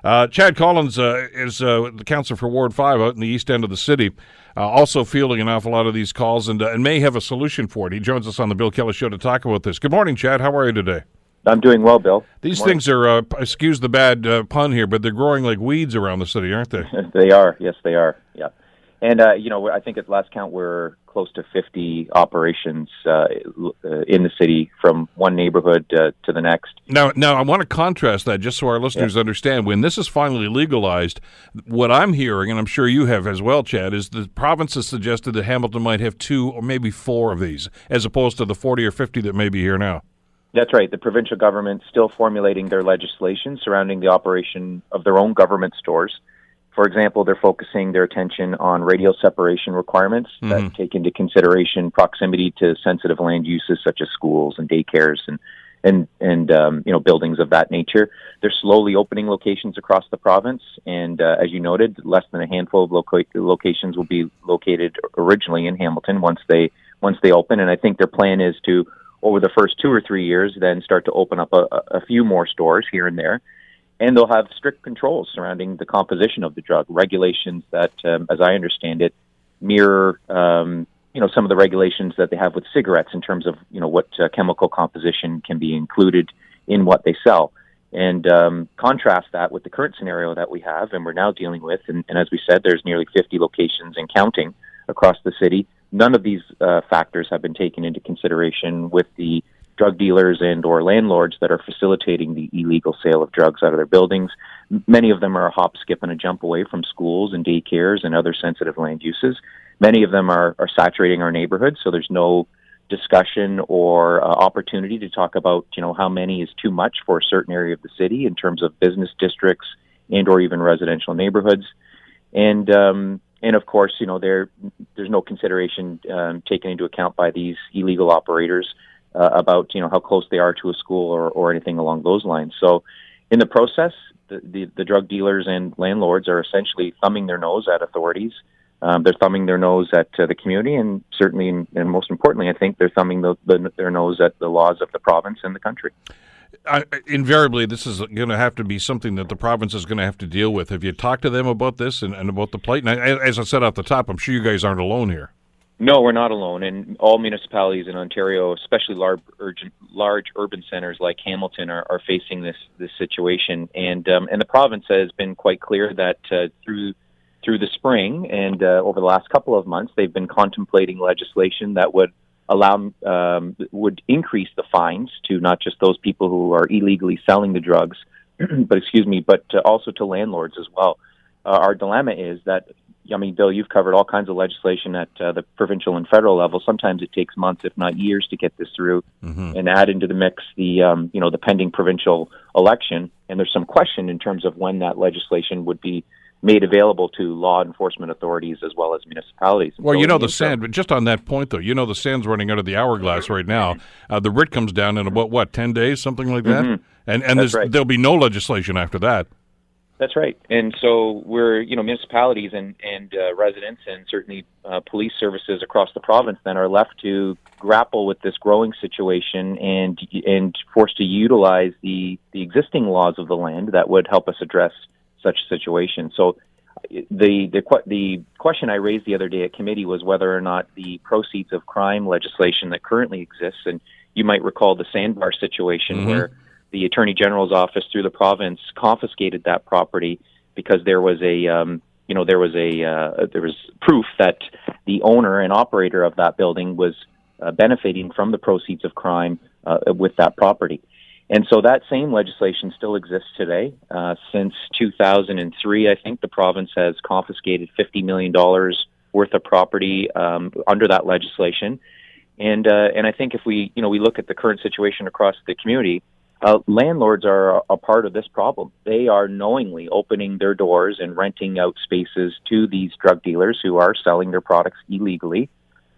Uh, Chad Collins uh, is uh, the council for Ward five out in the east end of the city, uh, also fielding an awful lot of these calls and, uh, and may have a solution for it. He joins us on the Bill Kelly Show to talk about this. Good morning, Chad. How are you today? I'm doing well, Bill. These things are, uh, excuse the bad uh, pun here, but they're growing like weeds around the city, aren't they? They are. Yes, they are. Yeah. And, uh, you know, I think at last count we're close to fifty operations uh, in the city from one neighborhood uh, to the next. Now, now I want to contrast that just so our listeners yeah. understand. When this is finally legalized, what I'm hearing, and I'm sure you have as well, Chad, is the province has suggested that Hamilton might have two or maybe four of these, as opposed to the forty or fifty that may be here now. That's right. The provincial government still formulating their legislation surrounding the operation of their own government stores. For example, they're focusing their attention on radial separation requirements mm-hmm. that take into consideration proximity to sensitive land uses such as schools and daycares and and and um, you know buildings of that nature. They're slowly opening locations across the province, and uh, as you noted, less than a handful of loca- locations will be located originally in Hamilton once they once they open. And I think their plan is to, over the first two or three years, then start to open up a, a few more stores here and there. And they'll have strict controls surrounding the composition of the drug, regulations that, um, as I understand it, mirror, um, you know, some of the regulations that they have with cigarettes in terms of, you know, what uh, chemical composition can be included in what they sell. And um, contrast that with the current scenario that we have and we're now dealing with. And, and as we said, there's nearly fifty locations and counting across the city. None of these uh, factors have been taken into consideration with the drug dealers and or landlords that are facilitating the illegal sale of drugs out of their buildings. Many of them are a hop, skip, and a jump away from schools and daycares and other sensitive land uses. Many of them are, are saturating our neighborhoods, so there's no discussion or uh, opportunity to talk about, you know, how many is too much for a certain area of the city in terms of business districts and or even residential neighborhoods. And, um, And, of course, you know, there there's no consideration um, taken into account by these illegal operators uh, about, you know, how close they are to a school or, or anything along those lines. So in the process, the, the, the drug dealers and landlords are essentially thumbing their nose at authorities. Um, they're thumbing their nose at uh, the community, and certainly, and, and most importantly, I think they're thumbing the, the, their nose at the laws of the province and the country. I, invariably, this is going to have to be something that the province is going to have to deal with. Have you talked to them about this and, and about the plight? And I, as I said off the top, I'm sure you guys aren't alone here. No, we're not alone. And all municipalities in Ontario, especially large, urgent, large urban centres like Hamilton, are, are facing this this situation. And um, and the province has been quite clear that uh, through through the spring and uh, over the last couple of months, they've been contemplating legislation that would allow um, would increase the fines to not just those people who are illegally selling the drugs, but excuse me, but to also to landlords as well. Uh, our dilemma is that, I mean, Bill, you've covered all kinds of legislation at uh, the provincial and federal level. Sometimes it takes months, if not years, to get this through, mm-hmm. and add into the mix the um, you know the pending provincial election. And there's some question in terms of when that legislation would be made available to law enforcement authorities as well as municipalities. Well, you know the sand, but just on that point, though, you know the sand's running out of the hourglass right now. Uh, the writ comes down in about, what, ten days, something like that? Mm-hmm. And and there's, right. there'll be no legislation after that. That's right. And so we're, you know, municipalities and, and uh, residents and certainly uh, police services across the province then are left to grapple with this growing situation and and forced to utilize the, the existing laws of the land that would help us address such situation. So the, the the question I raised the other day at committee was whether or not the proceeds of crime legislation that currently exists, and you might recall the sandbar situation mm-hmm. where the Attorney General's office through the province confiscated that property because there was a um, you know there was a uh, there was proof that the owner and operator of that building was uh, benefiting from the proceeds of crime uh, with that property. And so that same legislation still exists today. Uh, since two thousand three, I think the province has confiscated fifty million dollars worth of property um, under that legislation. And uh, and I think if we, you know, we look at the current situation across the community, Uh, landlords are a, a part of this problem. They are knowingly opening their doors and renting out spaces to these drug dealers who are selling their products illegally.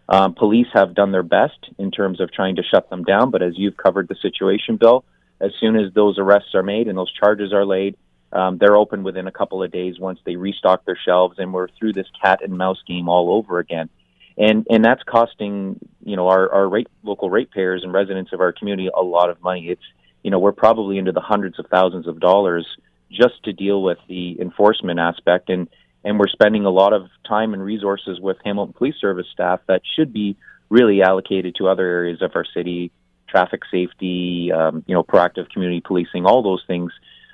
Um, police have done their best in terms of trying to shut them down, but as you've covered the situation, Bill, as soon as those arrests are made and those charges are laid, um, they're open within a couple of days once they restock their shelves, and we're through this cat and mouse game all over again. And and that's costing, you know, our, our rate, local ratepayers and residents of our community a lot of money. It's, you know, we're probably into the hundreds of thousands of dollars just to deal with the enforcement aspect. And, and we're spending a lot of time and resources with Hamilton Police Service staff that should be really allocated to other areas of our city. Traffic safety, um, you know, proactive community policing, all those things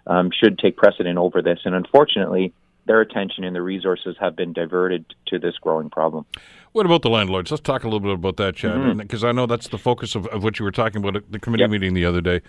um, should take precedent over this. And unfortunately, their attention and their resources have been diverted to this growing problem. What about the landlords? Let's talk a little bit about that, Chad, because mm-hmm. I know that's the focus of, of what you were talking about at the committee yep. meeting the other day.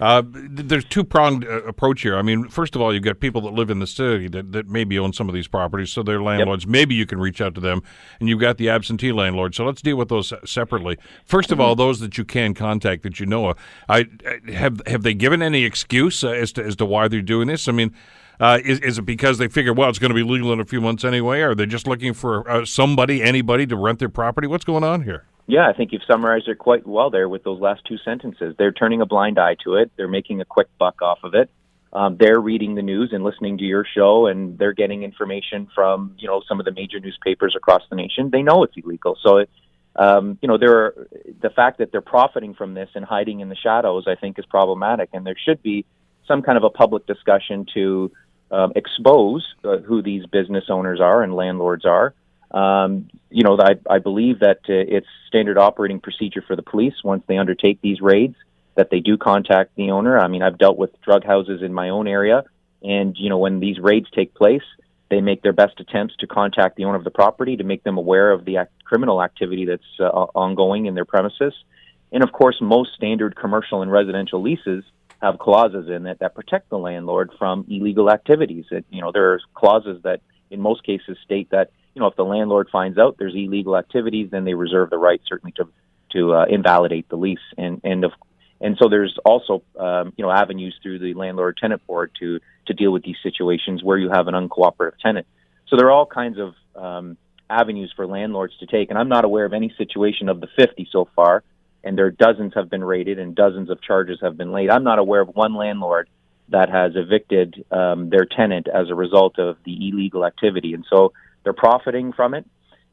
Uh, there's two-pronged uh, approach here. I mean, first of all, you've got people that live in the city that, that maybe own some of these properties, so they're landlords. Yep. Maybe you can reach out to them, and you've got the absentee landlords. So let's deal with those separately. First of mm-hmm. all, those that you can contact that you know of. I, I, have, have they given any excuse uh, as to as to why they're doing this? I mean, Uh, is, is it because they figure, well, it's going to be legal in a few months anyway? Or are they just looking for uh, somebody, anybody to rent their property? What's going on here? Yeah, I think you've summarized it quite well there with those last two sentences. They're turning a blind eye to it. They're making a quick buck off of it. Um, they're reading the news and listening to your show, and they're getting information from, you know, some of the major newspapers across the nation. They know it's illegal. So, it, um, you know, there are, the fact that they're profiting from this and hiding in the shadows, I think, is problematic. And there should be some kind of a public discussion to um, expose uh, who these business owners are and landlords are. Um, you know, I, I believe that uh, it's standard operating procedure for the police once they undertake these raids that they do contact the owner. I mean, I've dealt with drug houses in my own area, and, you know, when these raids take place, they make their best attempts to contact the owner of the property to make them aware of the act- criminal activity that's uh, ongoing in their premises. And, of course, most standard commercial and residential leases have clauses in it that protect the landlord from illegal activities. It, you know, there are clauses that in most cases state that, you know, if the landlord finds out there's illegal activities, then they reserve the right certainly to to uh, invalidate the lease. And and, of, and so there's also, um, you know, avenues through the landlord-tenant board to, to deal with these situations where you have an uncooperative tenant. So there are all kinds of um, avenues for landlords to take. And I'm not aware of any situation of the fifty so far, and their dozens have been raided and dozens of charges have been laid. I'm not aware of one landlord that has evicted um, their tenant as a result of the illegal activity. And so they're profiting from it.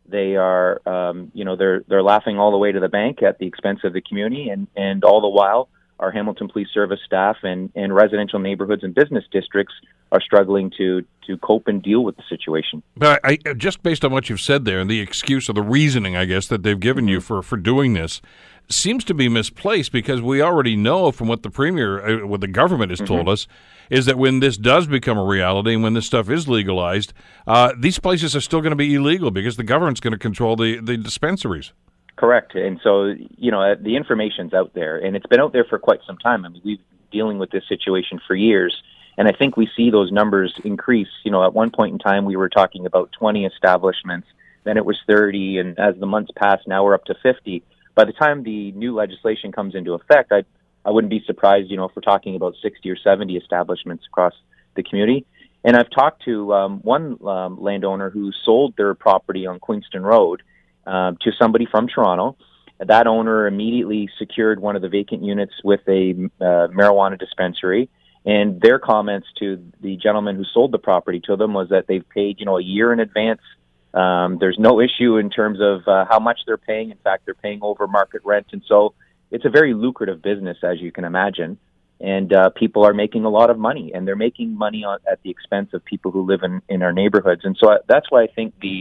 They are, um, you know, they're they're laughing all the way to the bank at the expense of the community. And, and all the while, our Hamilton Police Service staff and, and residential neighborhoods and business districts are struggling to to cope and deal with the situation. But I, just based on what you've said there and the excuse or the reasoning, I guess, that they've given you for, for doing this seems to be misplaced, because we already know from what the Premier, uh, what the government has mm-hmm. told us, is that when this does become a reality and when this stuff is legalized, uh, these places are still going to be illegal because the government's going to control the, the dispensaries. Correct. And so, you know, the information's out there, and it's been out there for quite some time. I mean, we've been dealing with this situation for years, and I think we see those numbers increase. You know, at one point in time, we were talking about twenty establishments, then it was thirty, and as the months pass, now we're up to fifty. By the time the new legislation comes into effect, I I wouldn't be surprised, you know, if we're talking about sixty or seventy establishments across the community. And I've talked to um, one um, landowner who sold their property on Queenston Road Uh, to somebody from Toronto. That owner immediately secured one of the vacant units with a uh, marijuana dispensary, and their comments to the gentleman who sold the property to them was that they've paid, you know, a year in advance. Um, there's no issue in terms of uh, how much they're paying. In fact, they're paying over market rent, and so it's a very lucrative business, as you can imagine, and uh, people are making a lot of money, and they're making money on, at the expense of people who live in, in our neighborhoods. And so I, that's why I think the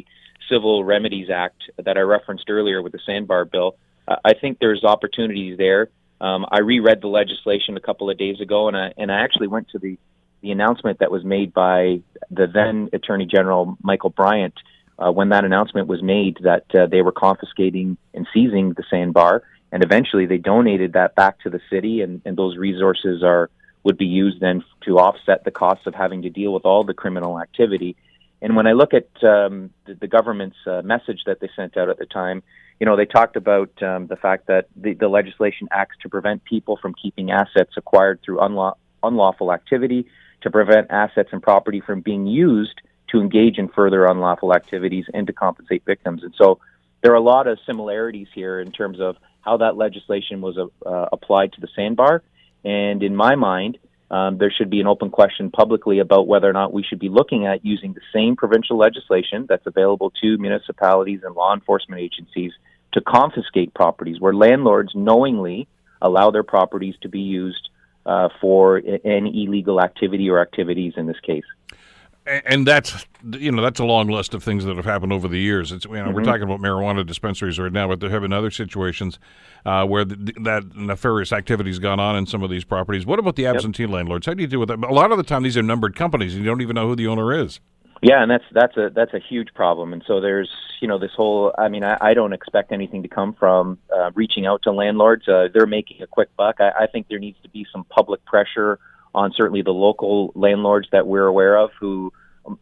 Civil Remedies Act that I referenced earlier with the Sandbar bill, uh, I think there's opportunities there. Um, I reread the legislation a couple of days ago, and I and I actually went to the, the announcement that was made by the then Attorney General Michael Bryant uh, when that announcement was made that uh, they were confiscating and seizing the Sandbar, and eventually they donated that back to the city, and, and those resources are would be used then to offset the costs of having to deal with all the criminal activity. And when I look at um, the, the government's uh, message that they sent out at the time, you know, they talked about um, the fact that the, the legislation acts to prevent people from keeping assets acquired through unlaw- unlawful activity, to prevent assets and property from being used to engage in further unlawful activities, and to compensate victims. And so there are a lot of similarities here in terms of how that legislation was uh, applied to the sandbar. And in my mind, um, there should be an open question publicly about whether or not we should be looking at using the same provincial legislation that's available to municipalities and law enforcement agencies to confiscate properties where landlords knowingly allow their properties to be used uh, for an illegal activity or activities in this case. And that's, you know, that's a long list of things that have happened over the years. It's, you know, mm-hmm. We're talking about marijuana dispensaries right now, but there have been other situations uh, where the, that nefarious activity has gone on in some of these properties. What about the absentee yep. landlords? How do you deal with that? A lot of the time, these are numbered companies, and you don't even know who the owner is. Yeah, and that's that's a that's a huge problem. And so there's, you know, this whole. I mean, I, I don't expect anything to come from uh, reaching out to landlords. Uh, they're making a quick buck. I, I think there needs to be some public pressure on certainly the local landlords that we're aware of, who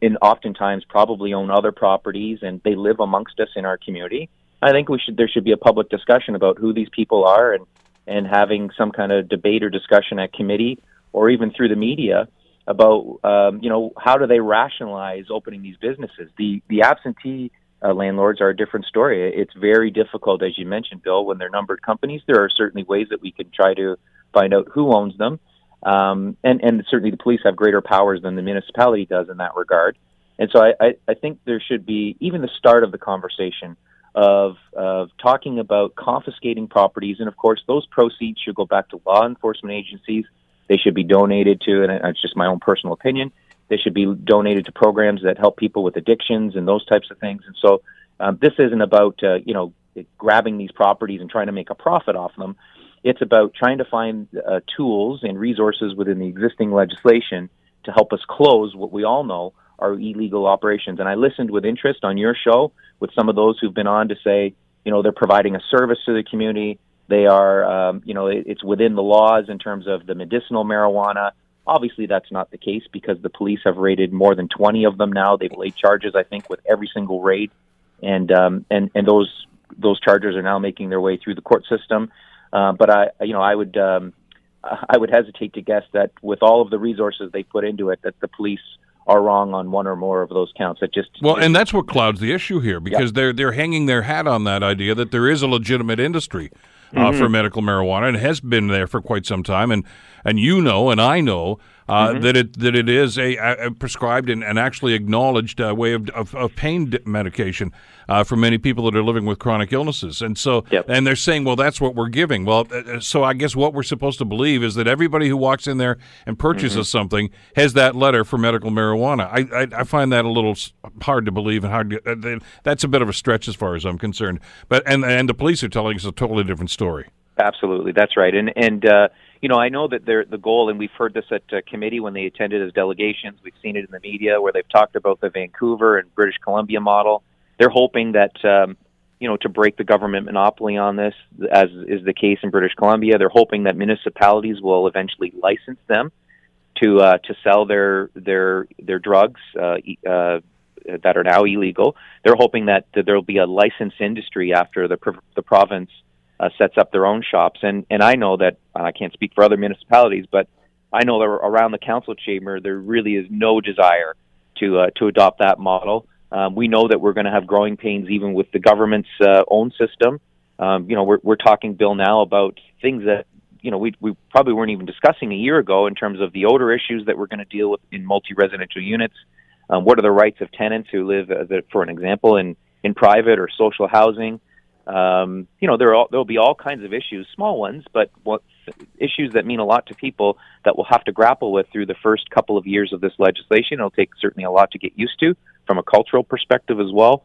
in oftentimes probably own other properties and they live amongst us in our community. I think we should there should be a public discussion about who these people are, and, and having some kind of debate or discussion at committee or even through the media about, um, you know, how do they rationalize opening these businesses? The, the absentee uh, landlords are a different story. It's very difficult, as you mentioned, Bill, when they're numbered companies. There are certainly ways that we can try to find out who owns them. Um, and, and certainly the police have greater powers than the municipality does in that regard. And so I, I, I think there should be even the start of the conversation of, of talking about confiscating properties. And, of course, those proceeds should go back to law enforcement agencies. They should be donated to, and it's just my own personal opinion, they should be donated to programs that help people with addictions and those types of things. And so um, this isn't about, uh, you know, grabbing these properties and trying to make a profit off them. It's about trying to find uh, tools and resources within the existing legislation to help us close what we all know are illegal operations. And I listened with interest on your show with some of those who've been on to say, you know, they're providing a service to the community. They are, um, you know, it's within the laws in terms of the medicinal marijuana. Obviously, that's not the case because the police have raided more than twenty of them now. They've laid charges, I think, with every single raid. And um, and, and those, those charges are now making their way through the court system. Uh, but I, you know, I would, um, I would hesitate to guess that with all of the resources they put into it, that the police are wrong on one or more of those counts. It just well, and that's what clouds the issue here, because yeah. they're they're hanging their hat on that idea that there is a legitimate industry uh, mm-hmm. for medical marijuana, and has been there for quite some time. And and you know, and I know uh, mm-hmm. that it that it is a, a prescribed and, and actually acknowledged uh, way of, of of pain medication. Uh, for many people that are living with chronic illnesses. And so, yep. and they're saying, well, that's what we're giving. Well, uh, so I guess what we're supposed to believe is that everybody who walks in there and purchases mm-hmm. something has that letter for medical marijuana. I, I, I find that a little hard to believe, and hard. To, uh, that's a bit of a stretch as far as I'm concerned. But and and the police are telling us a totally different story. Absolutely, that's right. And and uh, you know, I know that they're the goal, and we've heard this at uh, committee when they attended as delegations. We've seen it in the media where they've talked about the Vancouver and British Columbia model. They're hoping that, um, you know, to break the government monopoly on this, as is the case in British Columbia. They're hoping that municipalities will eventually license them to uh, to sell their their their drugs uh, uh, that are now illegal. They're hoping that, that there will be a licensed industry after the prov- the province uh, sets up their own shops. And and I know that uh, I can't speak for other municipalities, but I know that around the council chamber there really is no desire to uh, to adopt that model. Um, we know that we're going to have growing pains even with the government's uh, own system. Um, you know, we're, we're talking, Bill, now about things that, you know, we, we probably weren't even discussing a year ago in terms of the odor issues that we're going to deal with in multi-residential units. Um, what are the rights of tenants who live, uh, the, for an example, in, in private or social housing? Um, you know, there will be all kinds of issues, small ones, but what, issues that mean a lot to people that we'll have to grapple with through the first couple of years of this legislation. It'll take certainly a lot to get used to, from a cultural perspective as well.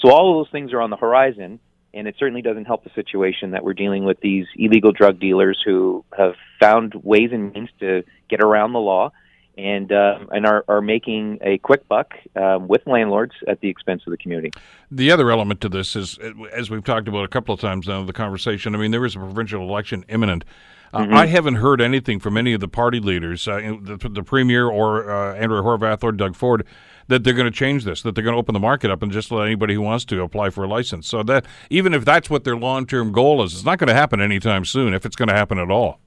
So all of those things are on the horizon, and it certainly doesn't help the situation that we're dealing with these illegal drug dealers who have found ways and means to get around the law and uh, and are, are making a quick buck uh, with landlords at the expense of the community. The other element to this is, as we've talked about a couple of times now in the conversation, I mean, there is a provincial election imminent. Uh, mm-hmm. I haven't heard anything from any of the party leaders, uh, the, the premier or uh, Andrew Horvath or Doug Ford, that they're going to change this, that they're going to open the market up and just let anybody who wants to apply for a license. So that even if that's what their long-term goal is, it's not going to happen anytime soon, if it's going to happen at all.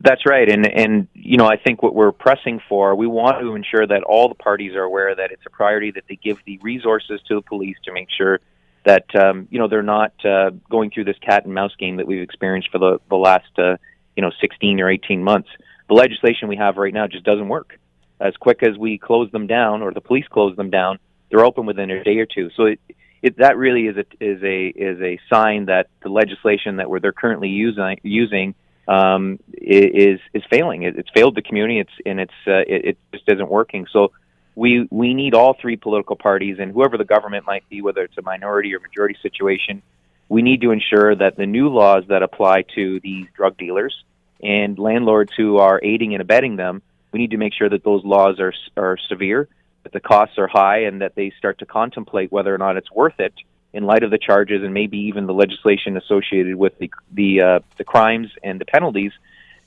That's right. And, and you know, I think what we're pressing for, we want to ensure that all the parties are aware that it's a priority, that they give the resources to the police to make sure that, um, you know, they're not uh, going through this cat and mouse game that we've experienced for the, the last, uh, you know, sixteen or eighteen months. The legislation we have right now just doesn't work. As quick as we close them down or the police close them down, they're open within a day or two. So it, it, that really is a, is a, is a sign that the legislation that we're, they're currently using, using Um, is is failing. It, it's failed the community. It's and it's uh, it, it just isn't working. So we we need all three political parties and whoever the government might be, whether it's a minority or majority situation, we need to ensure that the new laws that apply to these drug dealers and landlords who are aiding and abetting them, we need to make sure that those laws are are severe, that the costs are high, and that they start to contemplate whether or not it's worth it in light of the charges and maybe even the legislation associated with the the, uh, the crimes and the penalties.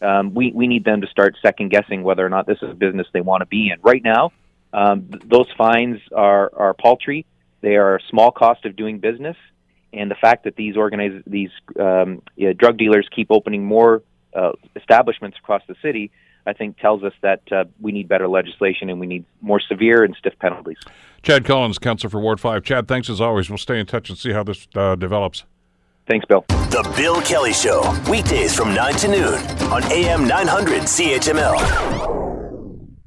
um, we, we need them to start second-guessing whether or not this is a business they want to be in. Right now, um, th- those fines are, are paltry. They are a small cost of doing business, and the fact that these organize, these um, you know, drug dealers keep opening more uh, establishments across the city, I think tells us that uh, we need better legislation and we need more severe and stiff penalties. Chad Collins, Councillor for Ward five. Chad, thanks as always. We'll stay in touch and see how this uh, develops. Thanks, Bill. The Bill Kelly Show, weekdays from nine to noon on A M nine hundred C H M L.